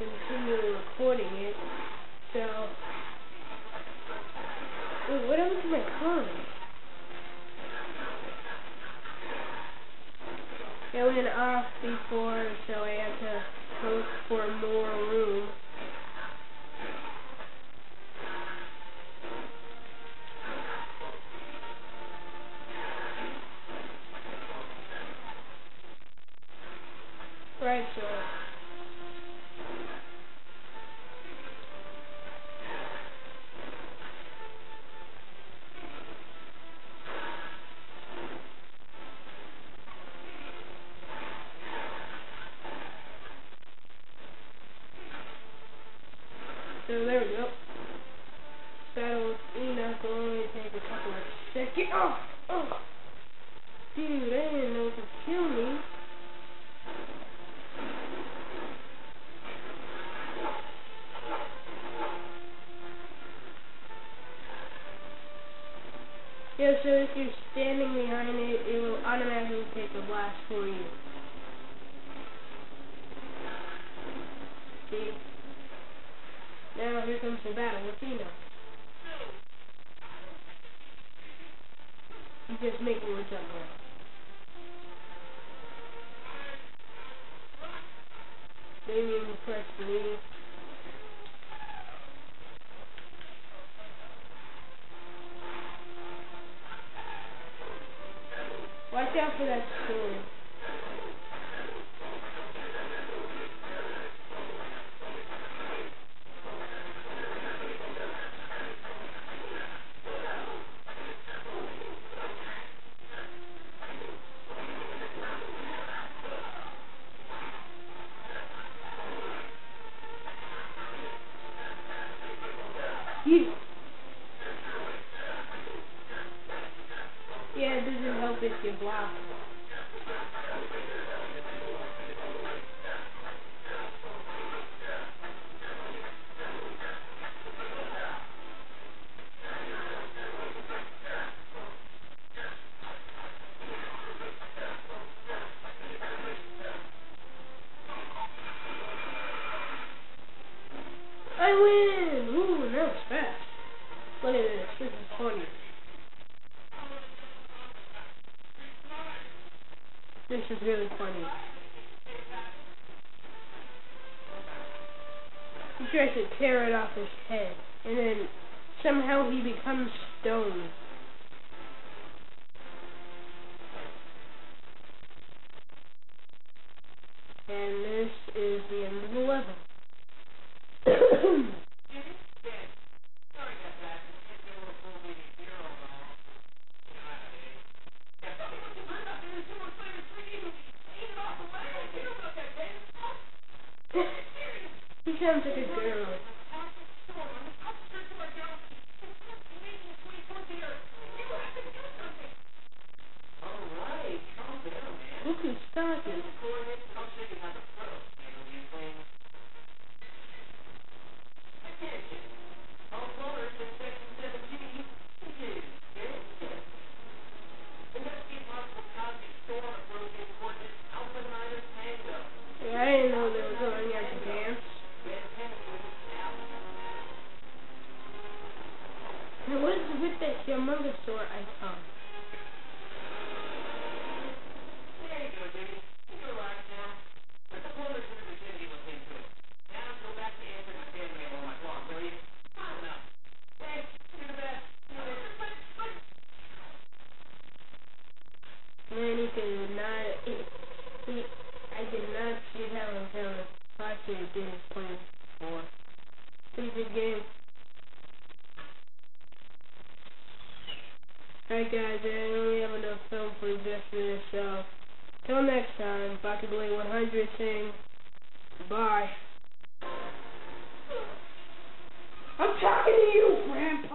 continue recording it. So, wait, what happened to my comments? It went off before, so I had to look for more room. Right, so there we go. That'll enough to only take a couple of seconds. Oh, oh, dude, I didn't know it would kill me. Yeah, so if you're standing behind it, it will automatically take the blast for you. See? Now here comes the battle with Tina. I'm just making words up now. Maybe you can press delete. Watch out for that storm. You. Yeah, it doesn't help if you block. I win! Ooh, that was fast. Look at this, this is funny. This is really funny. He tries to tear it off his head, and then somehow he becomes stone. And this is the end of the level. He sounds like a girl. Alright, calm down, man. Look who's talking. I didn't know they were going out to dance. Now what is with that Yamungasaur icon? There you go, baby. You're alive now. But the whole vicinity was into it. Now go back to Andrew and stand me on my block, will you? I don't know. Hey, do that. Anything would not... I did not see how until the podcast didn't play before. Pretty good game. Alright guys, I only have enough film for the rest of this, so till next time, Pocket Blade 100 saying bye. I'm talking to you, Grandpa!